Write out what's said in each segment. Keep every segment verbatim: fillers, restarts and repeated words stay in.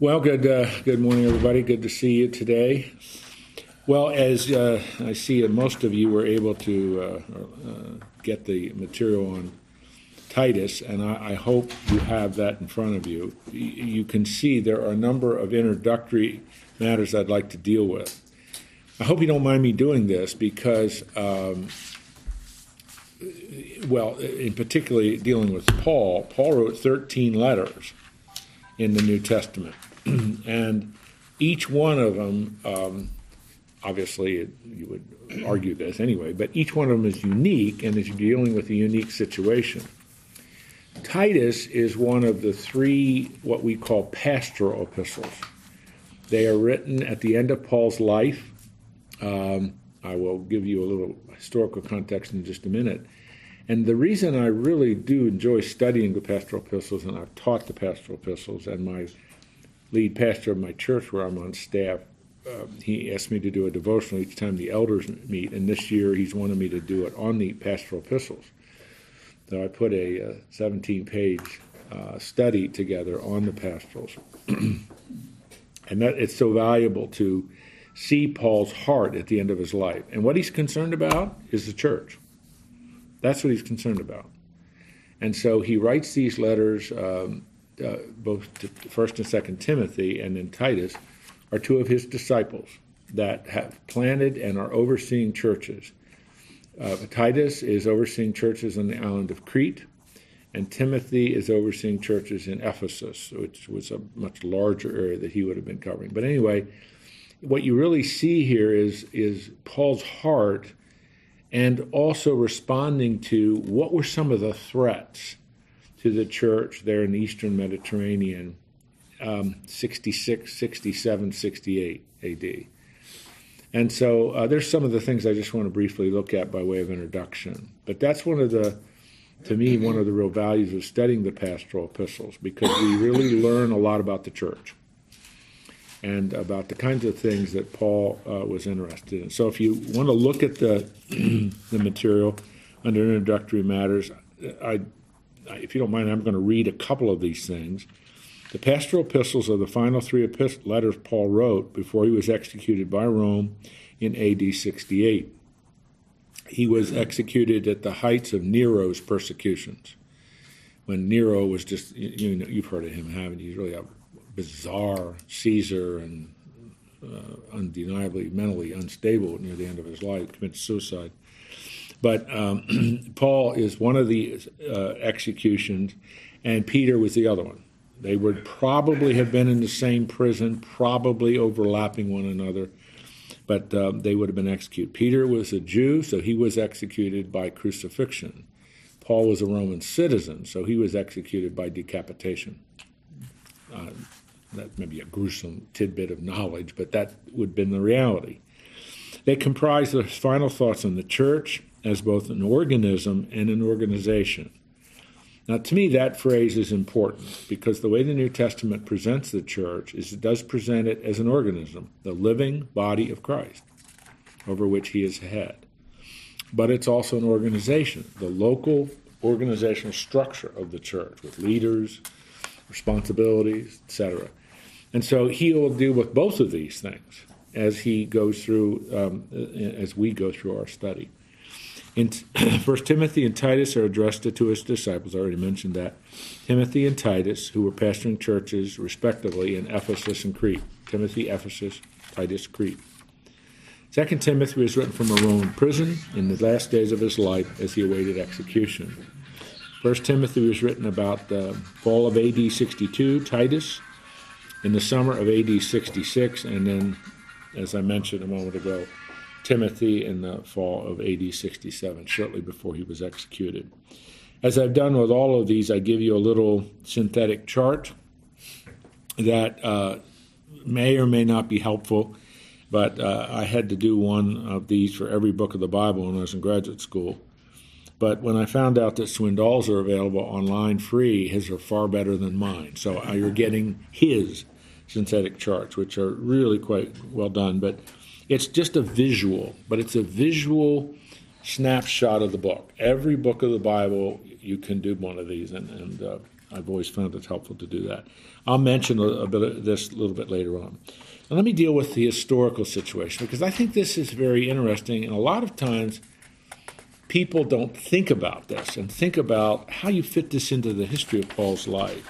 Well, good uh, good morning, everybody. Good to see you today. Well, as uh, I see, most of you were able to uh, uh, get the material on Titus, and I, I hope you have that in front of you. You can see there are a number of introductory matters I'd like to deal with. I hope you don't mind me doing this because, um, well, in particularly dealing with Paul, Paul wrote thirteen letters in the New Testament. And each one of them, um, obviously it, you would argue this anyway, but each one of them is unique and is dealing with a unique situation. Titus is one of the three what we call pastoral epistles. They are written at the end of Paul's life. Um, I will give you a little historical context in just a minute. And the reason I really do enjoy studying the pastoral epistles, and I've taught the pastoral epistles, and my lead pastor of my church where I'm on staff, uh, he asked me to do a devotional each time the elders meet, and this year he's wanted me to do it on the pastoral epistles. So I put a seventeen-page uh, study together on the pastorals. And that it's so valuable to see Paul's heart at the end of his life. And what he's concerned about is the church. That's what he's concerned about. And so he writes these letters, um, uh, both to First and Second Timothy and then Titus, are two of his disciples that have planted and are overseeing churches. Uh, Titus is overseeing churches on the island of Crete, and Timothy is overseeing churches in Ephesus, which was a much larger area that he would have been covering. But anyway, what you really see here is, is Paul's heart, and also responding to what were some of the threats to the church there in the Eastern Mediterranean, um, sixty-six, sixty-seven, sixty-eight A D. And so uh, there's some of the things I just want to briefly look at by way of introduction. But that's one of the, to me, one of the real values of studying the pastoral epistles, because we really learn a lot about the church and about the kinds of things that Paul uh, was interested in. So if you want to look at the the material under introductory matters, I, I, if you don't mind, I'm going to read a couple of these things. The pastoral epistles are the final three epist- letters Paul wrote before he was executed by Rome in A D sixty-eight. He was executed at the heights of Nero's persecutions. When Nero was just, you, you know, you've heard of him, haven't you? He's really a bizarre Caesar, and uh, undeniably mentally unstable near the end of his life, committed suicide. But um, Paul is one of the uh, executions, and Peter was the other one. They would probably have been in the same prison, probably overlapping one another, but uh, they would have been executed. Peter was a Jew, so he was executed by crucifixion. Paul was a Roman citizen, so he was executed by decapitation. Uh, That may be a gruesome tidbit of knowledge, but that would have been the reality. They comprise the final thoughts on the church as both an organism and an organization. Now, to me, that phrase is important because the way the New Testament presents the church is it does present it as an organism, the living body of Christ, over which he is head. But it's also an organization, the local organizational structure of the church with leaders, responsibilities, et cetera. And so he will deal with both of these things as he goes through, um, as we go through our study. In First Timothy and Titus are addressed to his disciples. I already mentioned that. Timothy and Titus, who were pastoring churches respectively in Ephesus and Crete. Timothy, Ephesus, Titus, Crete. Second Timothy was written from a Roman prison in the last days of his life as he awaited execution. First Timothy was written about the fall of A D sixty-two, Titus, in the summer of A D sixty-six, and then, as I mentioned a moment ago, Timothy in the fall of A D sixty-seven, shortly before he was executed. As I've done with all of these, I give you a little synthetic chart that uh, may or may not be helpful, but uh, I had to do one of these for every book of the Bible when I was in graduate school. But when I found out that Swindoll's are available online free, his are far better than mine. So you're getting his synthetic charts, which are really quite well done. But it's just a visual, but it's a visual snapshot of the book. Every book of the Bible, you can do one of these, and, and uh, I've always found it helpful to do that. I'll mention a, a bit of this a little bit later on. Now, let me deal with the historical situation, because I think this is very interesting, and a lot of times people don't think about this and think about how you fit this into the history of Paul's life.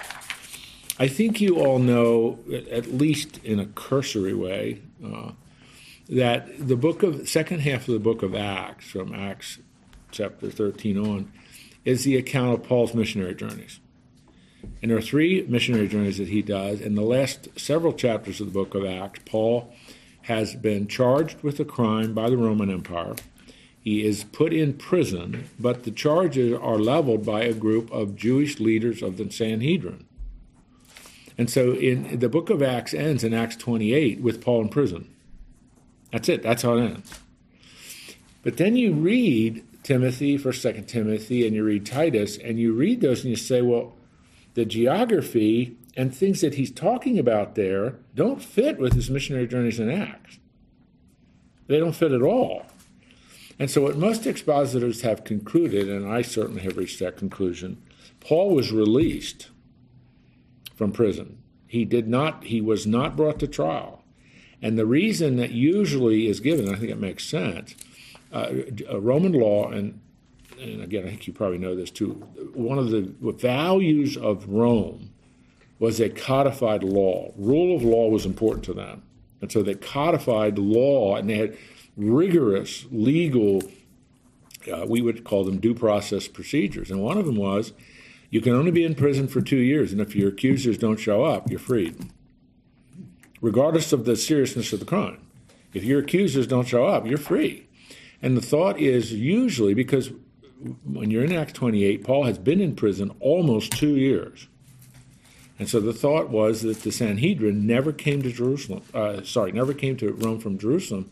I think you all know, at least in a cursory way, uh, that the book of second half of the book of Acts, from Acts chapter thirteen on, is the account of Paul's missionary journeys. And there are three missionary journeys that he does. In the last several chapters of the book of Acts, Paul has been charged with a crime by the Roman Empire. He is put in prison, but the charges are leveled by a group of Jewish leaders of the Sanhedrin. And so in the book of Acts ends in Acts twenty-eight with Paul in prison. That's it. That's how it ends. But then you read Timothy, First, Second Timothy, and you read Titus, and you read those and you say, well, the geography and things that he's talking about there don't fit with his missionary journeys in Acts. They don't fit at all. And so what most expositors have concluded, and I certainly have reached that conclusion, Paul was released from prison. He did not, he was not brought to trial. And the reason that usually is given, I think it makes sense, uh, Roman law, and, and again, I think you probably know this too, one of the values of Rome was a codified law. Rule of law was important to them. And so they codified law, and they had rigorous legal, uh, we would call them due process procedures. And one of them was, you can only be in prison for two years, and if your accusers don't show up, you're freed, regardless of the seriousness of the crime. If your accusers don't show up, you're free. And the thought is usually, because when you're in Acts twenty-eight, Paul has been in prison almost two years. And so the thought was that the Sanhedrin never came to Jerusalem, uh, sorry, never came to Rome from Jerusalem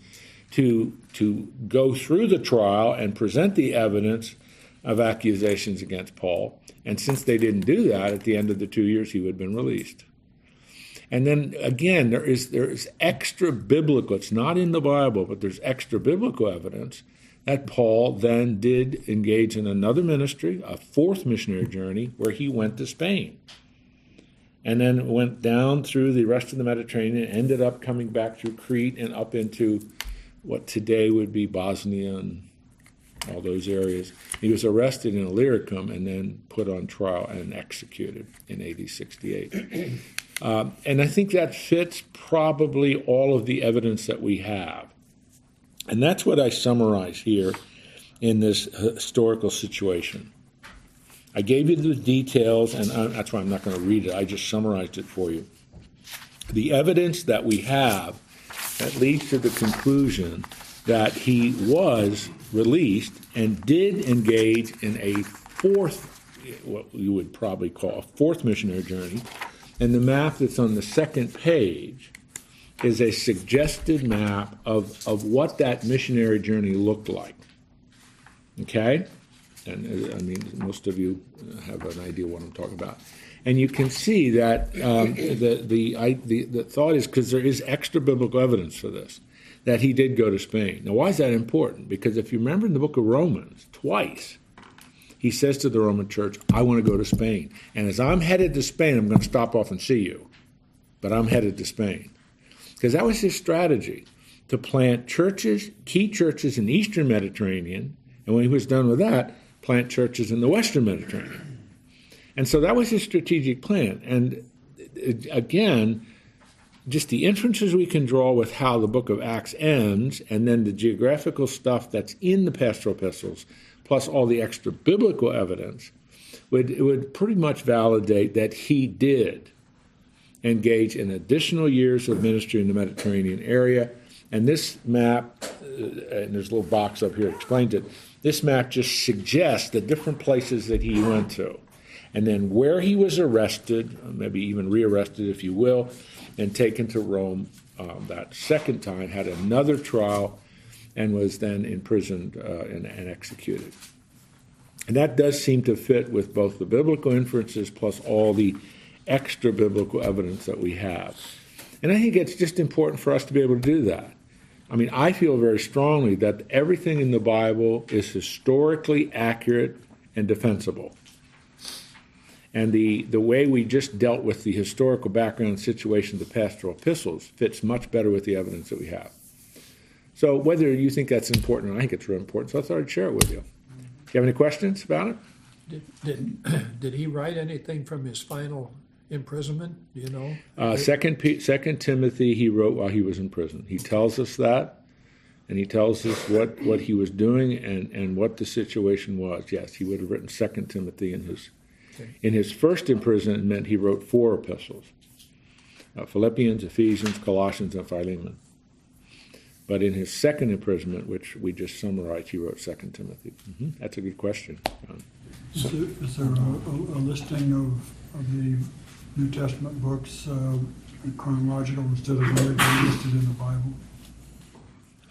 to, to go through the trial and present the evidence of accusations against Paul. And since they didn't do that, at the end of the two years, he would have been released. And then, again, there is there is extra biblical, it's not in the Bible, but there's extra biblical evidence that Paul then did engage in another ministry, a fourth missionary journey, where he went to Spain. And then went down through the rest of the Mediterranean, ended up coming back through Crete and up into what today would be Bosnia and all those areas. He was arrested in Illyricum and then put on trial and executed in A D sixty-eight. um, and I think that fits probably all of the evidence that we have. And that's what I summarize here in this historical situation. I gave you the details, and I, that's why I'm not going to read it. I just summarized it for you. The evidence that we have that leads to the conclusion that he was released and did engage in a fourth, what you would probably call a fourth missionary journey. And the map that's on the second page is a suggested map of, of what that missionary journey looked like. Okay? And I mean, most of you have an idea what I'm talking about. And you can see that um, the, the, I, the, the thought is, because there is extra biblical evidence for this, that he did go to Spain. Now, why is that important? Because if you remember in the book of Romans, twice, he says to the Roman church, I want to go to Spain. And as I'm headed to Spain, I'm going to stop off and see you. But I'm headed to Spain. Because that was his strategy, to plant churches, key churches in the Eastern Mediterranean, and when he was done with that, plant churches in the Western Mediterranean. And so that was his strategic plan. And again, just the inferences we can draw with how the book of Acts ends, and then the geographical stuff that's in the pastoral epistles, plus all the extra biblical evidence, would it would pretty much validate that he did engage in additional years of ministry in the Mediterranean area. And this map, and there's a little box up here that explains it, this map just suggests the different places that he went to, and then where he was arrested, maybe even rearrested if you will, and taken to Rome um, that second time, had another trial, and was then imprisoned uh, and, and executed. And that does seem to fit with both the biblical inferences plus all the extra biblical evidence that we have. And I think it's just important for us to be able to do that. I mean, I feel very strongly that everything in the Bible is historically accurate and defensible. And the, the way we just dealt with the historical background and situation of the pastoral epistles fits much better with the evidence that we have. So whether you think that's important, or I think it's really important, so I thought I'd share it with you. Do you have any questions about it? Did, did, did he write anything from his final imprisonment, do you know? Uh, second, P, second Timothy he wrote while he was in prison. He tells us that, and he tells us what, what he was doing and, and what the situation was. Yes, he would have written Second Timothy in his... In his first imprisonment, he wrote four epistles, uh, Philippians, Ephesians, Colossians, and Philemon. But in his second imprisonment, which we just summarized, he wrote Second Timothy. Mm-hmm. That's a good question. Um, is there, is there a, a, a listing of, of the New Testament books uh, in chronological instead of listed in the Bible?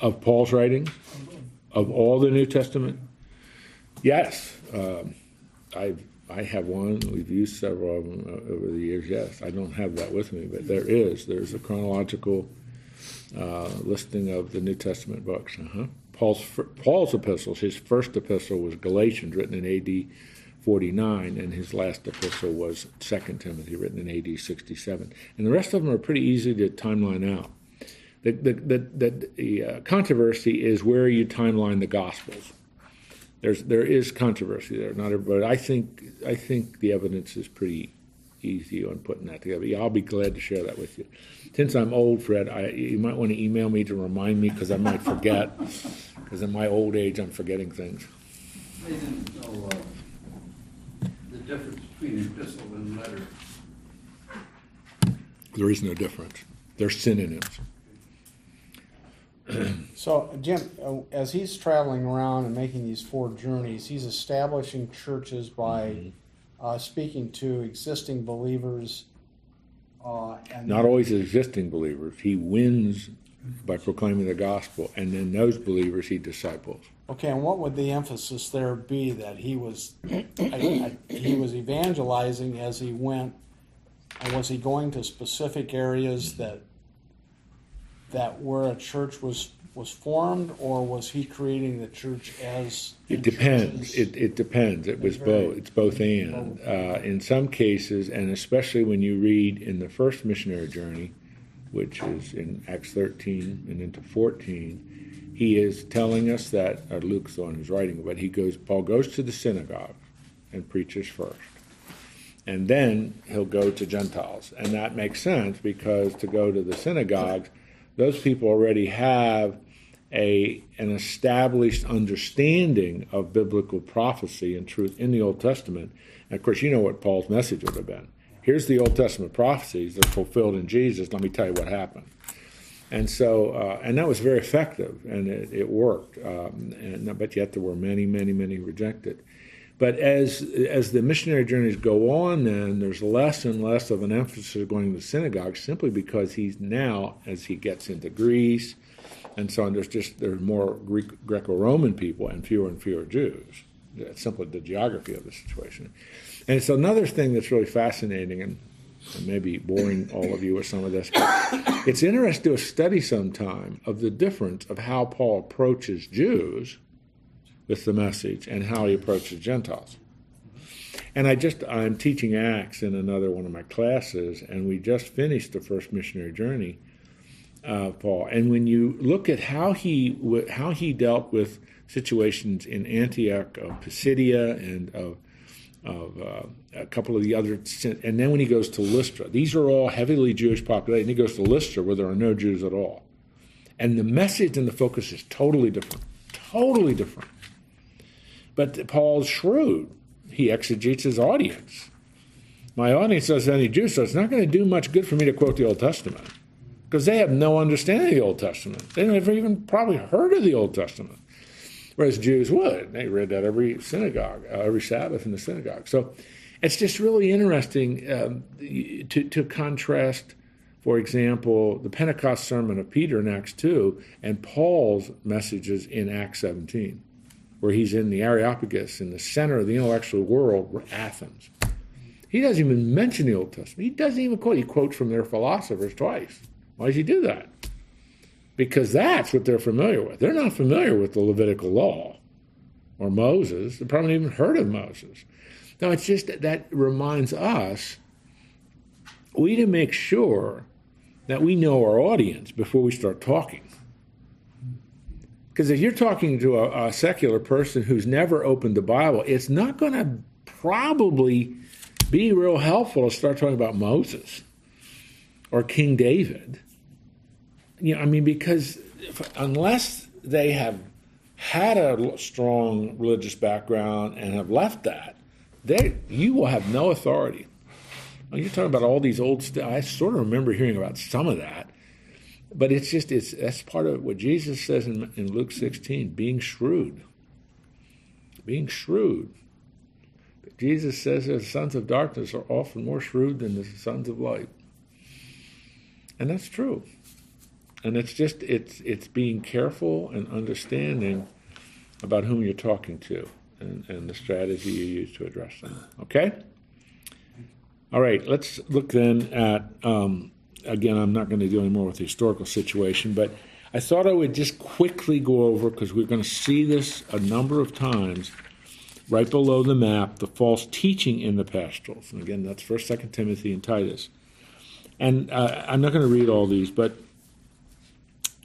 Of Paul's writing? Of all the New Testament? Yes. Um, I've... I have one. We've used several of them over the years. Yes, I don't have that with me, but there is. There's a chronological uh, listing of the New Testament books. Uh-huh. Paul's Paul's epistles. His first epistle was Galatians, written in A D forty-nine, and his last epistle was Second Timothy, written in A D sixty-seven. And the rest of them are pretty easy to timeline out. The the the, the, the uh, controversy is where you timeline the Gospels. There's there is controversy there, not everybody. I think I think the evidence is pretty easy on putting that together. Yeah, I'll be glad to share that with you. Since I'm old, Fred, I, you might want to email me to remind me because I might forget. Because in my old age, I'm forgetting things. I didn't know uh, the difference between epistle and letter. There is no difference. They're synonyms. So, Jim, as he's traveling around and making these four journeys, he's establishing churches by mm-hmm. uh, speaking to existing believers. Uh, and Not always existing believers. He wins by proclaiming the gospel, and then those believers he disciples. Okay, and what would the emphasis there be that he was I, I, he was evangelizing as he went, and was he going to specific areas that that where a church was was formed, or was he creating the church as it depends it, it depends it was both it's both and uh, in some cases, and especially when you read in the first missionary journey, which is in Acts thirteen and into fourteen, he is telling us that or Luke's the one who's writing, but he goes Paul goes to the synagogue and preaches first, and then he'll go to Gentiles. And that makes sense, because to go to the synagogues, those people already have a, an established understanding of biblical prophecy and truth in the Old Testament. And, of course, you know what Paul's message would have been. Here's the Old Testament prophecies. They're fulfilled in Jesus. Let me tell you what happened. And so, uh, and that was very effective, and it, it worked. Um, and, but yet there were many, many, many rejected. But as as the missionary journeys go on, then there's less and less of an emphasis going to the synagogue, simply because he's now, as he gets into Greece and so on, there's just there's more Greek, Greco-Roman people and fewer and fewer Jews. That's simply the geography of the situation. And it's another thing that's really fascinating, and, and maybe boring all of you with some of this, but it's interesting to do a study sometime of the difference of how Paul approaches Jews with the message and how he approaches Gentiles. And I just, I'm teaching Acts in another one of my classes, and we just finished the first missionary journey of Paul. And when you look at how he how he dealt with situations in Antioch, of Pisidia, and of, of uh, a couple of the other, and then when he goes to Lystra, these are all heavily Jewish populations. He goes to Lystra, where there are no Jews at all. And the message and the focus is totally different, totally different. But Paul's shrewd. He exegetes his audience. My audience doesn't have any Jews, so it's not going to do much good for me to quote the Old Testament, because they have no understanding of the Old Testament. They never even probably heard of the Old Testament, whereas Jews would. They read that every synagogue, uh, every Sabbath in the synagogue. So it's just really interesting um, to, to contrast, for example, the Pentecost sermon of Peter in Acts two and Paul's messages in Acts seventeen. Where he's in the Areopagus, in the center of the intellectual world, Athens. He doesn't even mention the Old Testament. He doesn't even quote. He quotes from their philosophers twice. Why does he do that? Because that's what they're familiar with. They're not familiar with the Levitical law or Moses. They probably haven't even heard of Moses. No, it's just that, that reminds us we need to make sure that we know our audience before we start talking. Because if you're talking to a, a secular person who's never opened the Bible, it's not going to probably be real helpful to start talking about Moses or King David. You know, I mean, because if, unless they have had a strong religious background and have left that, they you will have no authority. You're talking about all these old stuff. I sort of remember hearing about some of that. But it's just, it's that's part of what Jesus says in, in Luke sixteen, being shrewd. Being shrewd. Jesus says that the sons of darkness are often more shrewd than the sons of light. And that's true. And it's just, it's it's being careful and understanding about whom you're talking to and, and the strategy you use to address them. Okay? All right, let's look then at... Um, Again, I'm not going to do any more with the historical situation, but I thought I would just quickly go over, because we're going to see this a number of times, right below the map, the false teaching in the pastorals. And again, that's First, Second Timothy, and Titus. And uh, I'm not going to read all these, but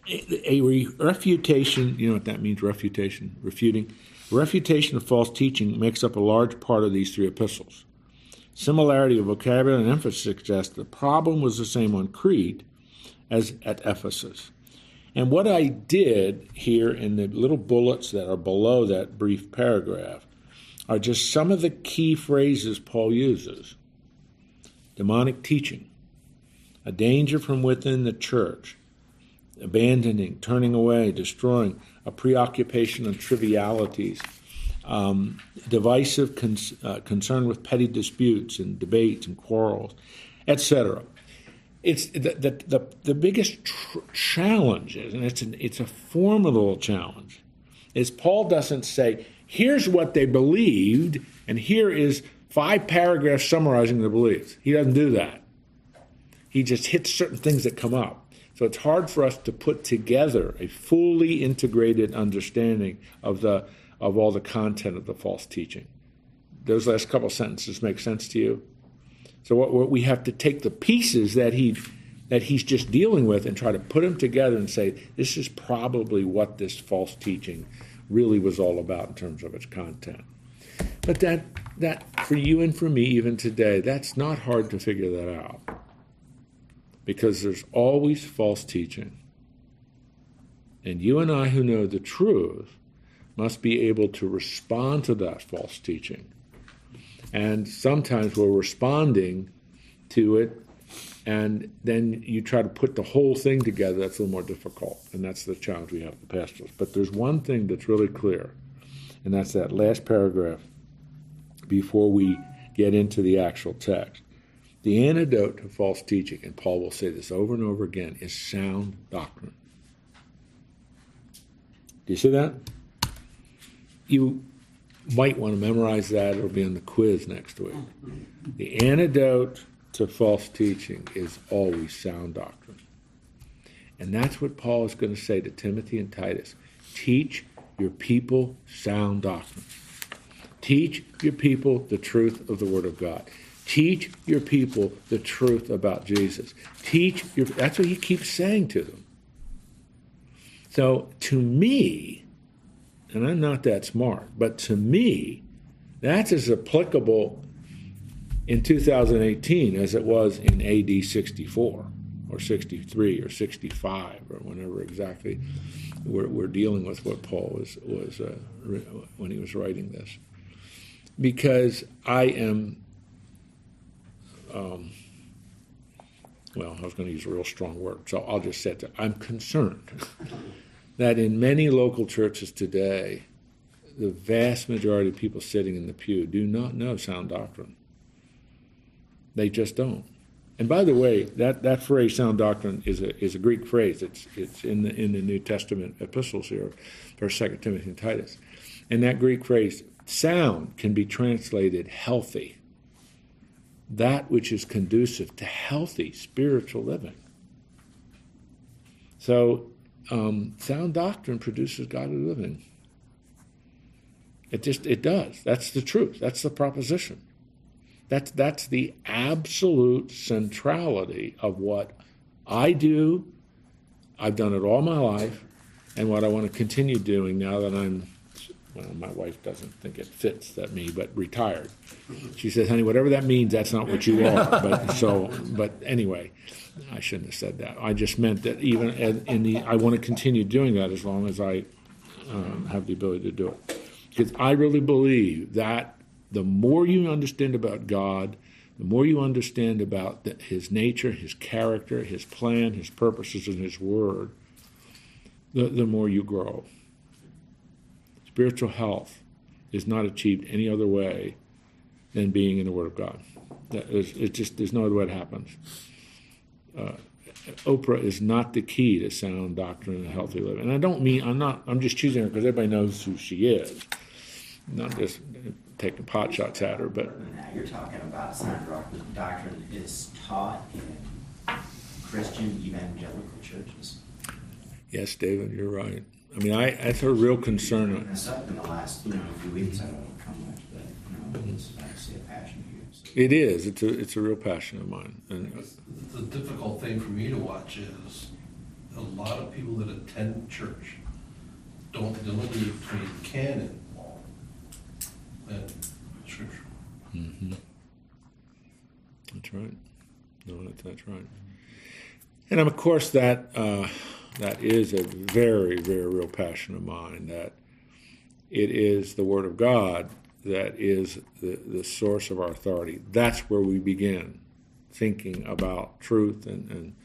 a refutation, you know what that means, refutation, refuting. Refutation of false teaching makes up a large part of these three epistles. Similarity of vocabulary and emphasis suggests the problem was the same on Crete as at Ephesus. And what I did here in the little bullets that are below that brief paragraph are just some of the key phrases Paul uses. Demonic teaching, a danger from within the church, abandoning, turning away, destroying, a preoccupation on trivialities, Um, divisive con- uh, concern with petty disputes and debates and quarrels, et cetera. It's the the the, the biggest tr- challenge is, and it's an, it's a formidable challenge, is Paul doesn't say, here's what they believed, and here is five paragraphs summarizing their beliefs. He doesn't do that. He just hits certain things that come up. So it's hard for us to put together a fully integrated understanding of the of all the content of the false teaching. Those last couple sentences make sense to you? So what, what we have to take the pieces that he that he's just dealing with and try to put them together and say, this is probably what this false teaching really was all about in terms of its content. But that that for you and for me even today, that's not hard to figure that out. Because there's always false teaching. And you and I who know the truth must be able to respond to that false teaching. And sometimes we're responding to it, and then you try to put the whole thing together. That's a little more difficult, and that's the challenge we have with pastors. But there's one thing that's really clear, and that's that last paragraph before we get into the actual text. The antidote to false teaching, and Paul will say this over and over again, is sound doctrine. Do you see that? You might want to memorize that. It'll be on the quiz next week. The antidote to false teaching is always sound doctrine. And that's what Paul is going to say to Timothy and Titus. Teach your people sound doctrine. Teach your people the truth of the Word of God. Teach your people the truth about Jesus. Teach your... That's what he keeps saying to them. So, to me... and I'm not that smart, but to me, that's as applicable in two thousand eighteen as it was in A D sixty-four or sixty-three or sixty-five or whenever exactly we're, we're dealing with what Paul was, was uh, when he was writing this. Because I am, um, well, I was going to use a real strong word, so I'll just say it. I'm concerned that in many local churches today, the vast majority of people sitting in the pew do not know sound doctrine. They just don't. And by the way, that, that phrase, sound doctrine, is a is a Greek phrase. It's it's in the in the New Testament epistles here, First, Second Timothy, and Titus. And that Greek phrase, sound, can be translated healthy. That which is conducive to healthy spiritual living. So... Um, sound doctrine produces godly living. It just, it does. That's the truth. That's the proposition. That's, that's the absolute centrality of what I do. I've done it all my life, and what I want to continue doing now that I'm, well, my wife doesn't think it fits that me, but retired. She says, honey, whatever that means, that's not what you are. But so, but anyway, I shouldn't have said that. I just meant that even in the, I want to continue doing that as long as I um, have the ability to do it. Because I really believe that the more you understand about God, the more you understand about the, his nature, his character, his plan, his purposes, and his word, the, the more you grow. Spiritual health is not achieved any other way than being in the Word of God. That is, it just, there's no other way it happens. Uh, Oprah is not the key to sound doctrine and healthy living. And I don't mean, I'm not, I'm just choosing her because everybody knows who she is. Not just taking pot shots at her, but. Now you're talking about sound doctrine is taught in Christian evangelical churches. Yes, David, you're right. I mean, I, that's a real concern. In the last you know, few weeks, I don't know how much, but you know, it's, I see a passion here. So. It is. It's a, it's a real passion of mine. And the difficult thing for me to watch is a lot of people that attend church don't delineate between canon and scripture. Mm-hmm. That's right. No, that, that's right. And, of course, that... Uh, That is a very, very real passion of mine, that it is the Word of God that is the, the source of our authority. That's where we begin thinking about truth, and, and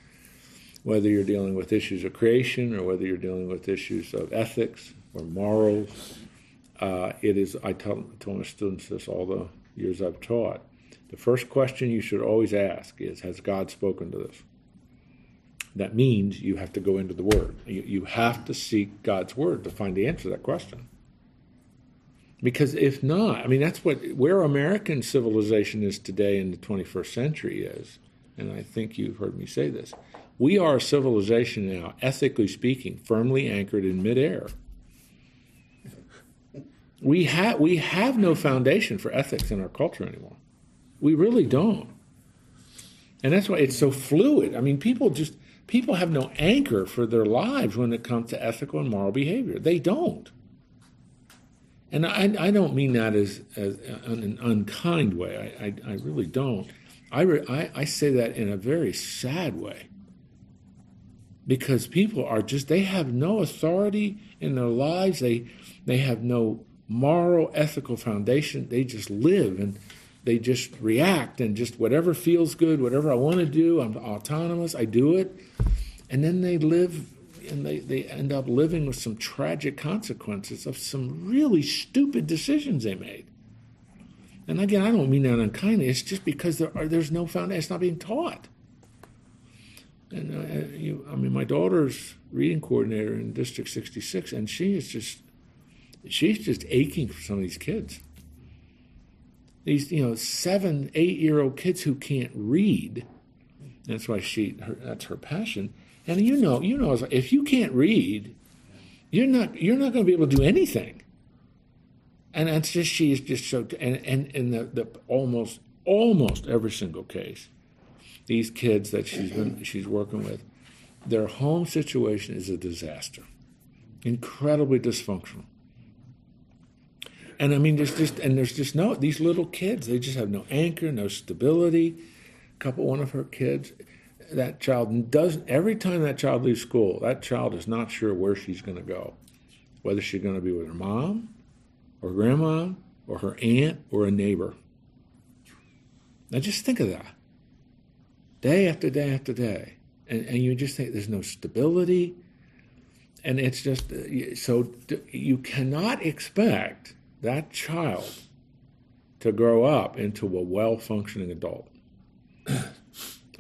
whether you're dealing with issues of creation or whether you're dealing with issues of ethics or morals. Uh, it is, I tell, tell my students this all the years I've taught, the first question you should always ask is, has God spoken to this? That means you have to go into the Word. You, you have to seek God's Word to find the answer to that question. Because if not, I mean, that's what where American civilization is today in the twenty-first century is, and I think you've heard me say this, we are a civilization now, ethically speaking, firmly anchored in midair. We, ha- we have no foundation for ethics in our culture anymore. We really don't. And that's why it's so fluid. I mean, people just... People have no anchor for their lives when it comes to ethical and moral behavior. They don't. And I, I don't mean that as, as an unkind way. I, I, I really don't. I, re, I, I say that in a very sad way. Because people are just, they have no authority in their lives. They, they have no moral, ethical foundation. They just live and they just react and just whatever feels good, whatever I want to do, I'm autonomous, I do it. And then they live, and they, they end up living with some tragic consequences of some really stupid decisions they made. And again, I don't mean that unkindly. It's just because there are, there's no foundation. It's not being taught. And uh, you, I mean, my daughter's reading coordinator in District sixty-six, and she is just, she's just aching for some of these kids. These, you know, seven, eight-year-old kids who can't read. That's why she, her, that's her passion. And you know, you know, if you can't read, you're not, you're not going to be able to do anything. And that's just, she is just so, and and in the, the almost, almost every single case, these kids that she's been, she's working with, their home situation is a disaster, incredibly dysfunctional. And I mean, there's just, and there's just no, these little kids, they just have no anchor, no stability. A couple, one of her kids, that child doesn't, every time that child leaves school, that child is not sure where she's going to go, whether she's going to be with her mom or grandma or her aunt or a neighbor. Now just think of that. Day after day after day. And, and you just think there's no stability. And it's just, so you cannot expect that child to grow up into a well-functioning adult.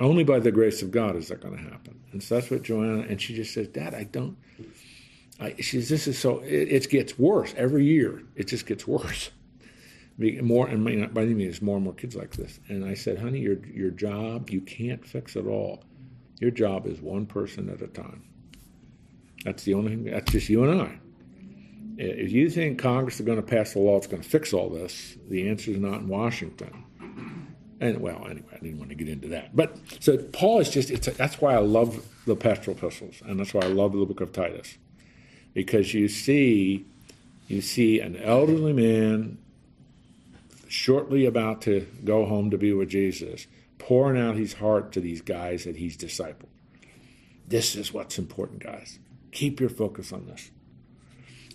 Only by the grace of God is that going to happen. And so that's what Joanna, and she just says, Dad, I don't, I, she says, this is so, it, it gets worse every year. It just gets worse. More, and by the way, there's more and more kids like this. And I said, honey, your, your job, you can't fix it all. Your job is one person at a time. That's the only thing, that's just you and I. if you think Congress is going to pass a law that's going to fix all this, the answer is not in Washington. And, well, anyway, I didn't want to get into that. But, so Paul is just, it's a, that's why I love the pastoral epistles, and that's why I love the book of Titus. Because you see, you see an elderly man shortly about to go home to be with Jesus, pouring out his heart to these guys that he's discipled. This is what's important, guys. Keep your focus on this.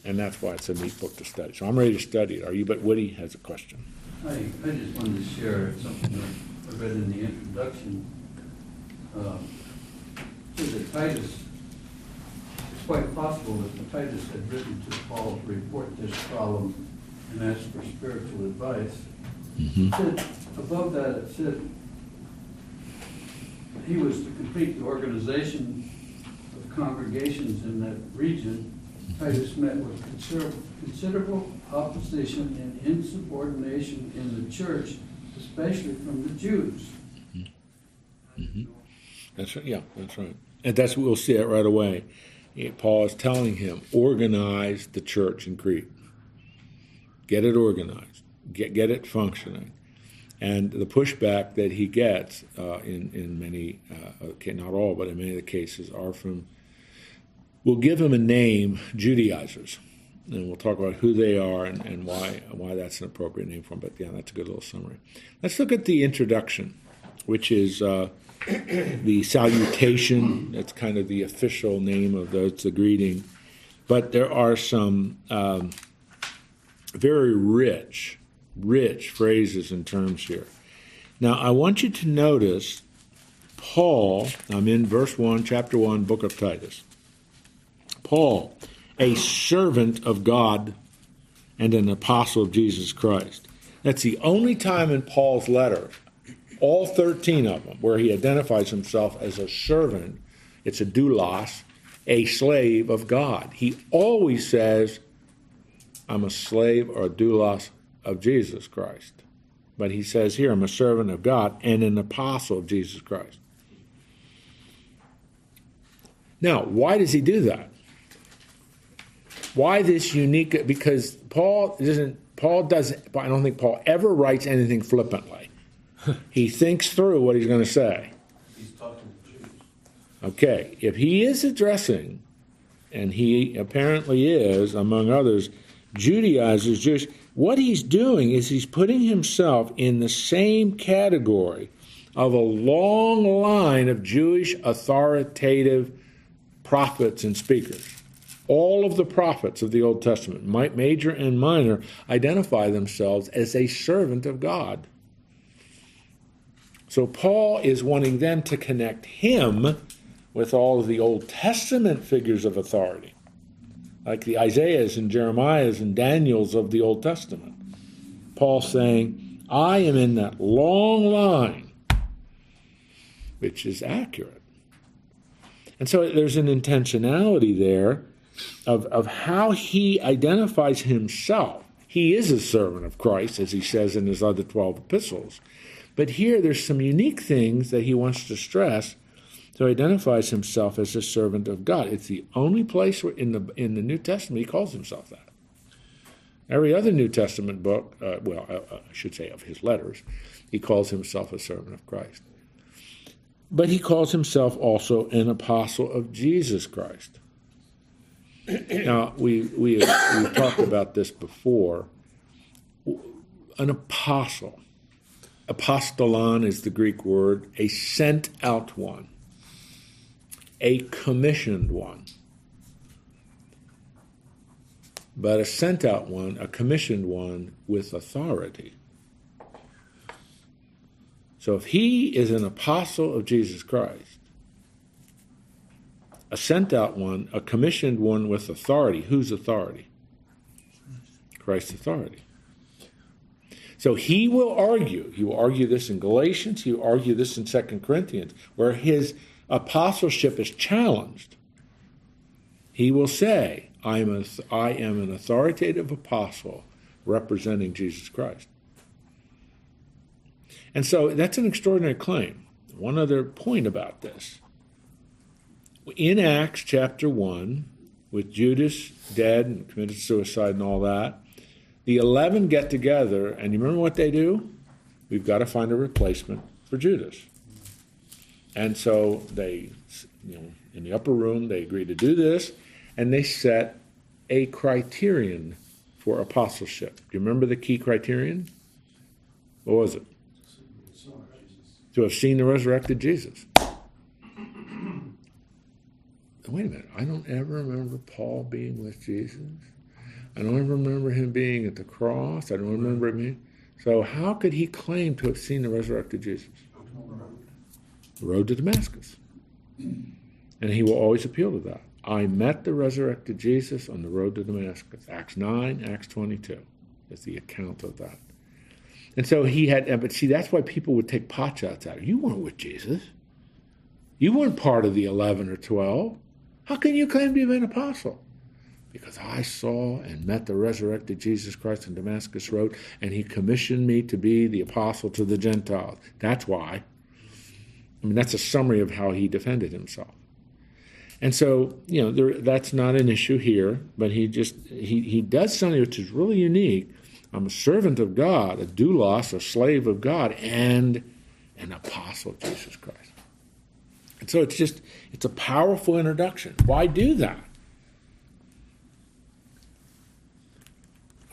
And that's why it's a neat book to study. So I'm ready to study it. Are you? But Woody has a question. I, I just wanted to share something that I read in the introduction uh, to the Titus. It's quite possible that Titus had written to Paul to report this problem and ask for spiritual advice. Mm-hmm. It said, above that it said he was to complete the organization of congregations in that region. Titus met with considerable, considerable opposition and insubordination in the church, especially from the Jews. Mm-hmm. That's right. Yeah, that's right. And that's what we'll see it right away. Paul is telling him, organize the church in Crete. Get it organized. Get get it functioning. And the pushback that he gets uh, in in many, uh, not all, but in many of the cases, are from. We'll give them a name, Judaizers, and we'll talk about who they are and, and why why that's an appropriate name for them. But yeah, that's a good little summary. Let's look at the introduction, which is uh, the salutation. That's kind of the official name of those. It's the greeting, but there are some um, very rich, rich phrases and terms here. Now, I want you to notice Paul. I'm in verse one, chapter one, book of Titus. Paul, a servant of God and an apostle of Jesus Christ. That's the only time in Paul's letter, all thirteen of them, where he identifies himself as a servant. It's a doulos, a slave of God. He always says, I'm a slave or a doulos of Jesus Christ. But he says here, I'm a servant of God and an apostle of Jesus Christ. Now, why does he do that? Why this unique? Because Paul doesn't. Paul doesn't. I don't think Paul ever writes anything flippantly. He thinks through what he's going to say. He's talking to Jews. Okay, if he is addressing, and he apparently is, among others, Judaizers, Jewish. What he's doing is he's putting himself in the same category of a long line of Jewish authoritative prophets and speakers. All of the prophets of the Old Testament, major and minor, identify themselves as a servant of God. So Paul is wanting them to connect him with all of the Old Testament figures of authority, like the Isaiahs and Jeremiahs and Daniels of the Old Testament. Paul saying, I am in that long line, which is accurate. And so there's an intentionality there. Of, of how he identifies himself. He is a servant of Christ, as he says in his other twelve epistles. But here there's some unique things that he wants to stress, so he identifies himself as a servant of God. It's the only place where in the in the New Testament he calls himself that. Every other New Testament book, uh, well, I, I should say of his letters, he calls himself a servant of Christ. But he calls himself also an apostle of Jesus Christ. Now, we, we have, we've talked about this before. An apostle. Apostolon is the Greek word. A sent out one. A commissioned one. But a sent out one, a commissioned one with authority. So if he is an apostle of Jesus Christ, a sent out one, a commissioned one with authority. Whose authority? Christ's authority. So he will argue. He will argue this in Galatians. He will argue this in Second Corinthians, where his apostleship is challenged. He will say, I am, a, I am an authoritative apostle representing Jesus Christ. And so that's an extraordinary claim. One other point about this. In Acts chapter one, with Judas dead and committed suicide and all that. The eleven get together, and you remember what they do? We've got to find a replacement for Judas. And so they, you know, in the upper room, they agree to do this, and they set a criterion for apostleship. Do you remember the key criterion? What was it? To have seen the resurrected Jesus. Wait a minute, I don't ever remember Paul being with Jesus. I don't ever remember him being at the cross. I don't remember him being... So how could he claim to have seen the resurrected Jesus? The road to Damascus. And he will always appeal to that. I met the resurrected Jesus on the road to Damascus. Acts nine, Acts twenty-two is the account of that. And so he had, but see, that's why people would take pot shots at him. You weren't with Jesus. You weren't part of the eleven or twelve. How can you claim to be an apostle? Because I saw and met the resurrected Jesus Christ on Damascus Road, and he commissioned me to be the apostle to the Gentiles. That's why. I mean, that's a summary of how he defended himself. And so, you know, there, that's not an issue here, but he just, he, he does something which is really unique. I'm a servant of God, a doulos, a slave of God, and an apostle of Jesus Christ. And so it's just, it's a powerful introduction. Why do that?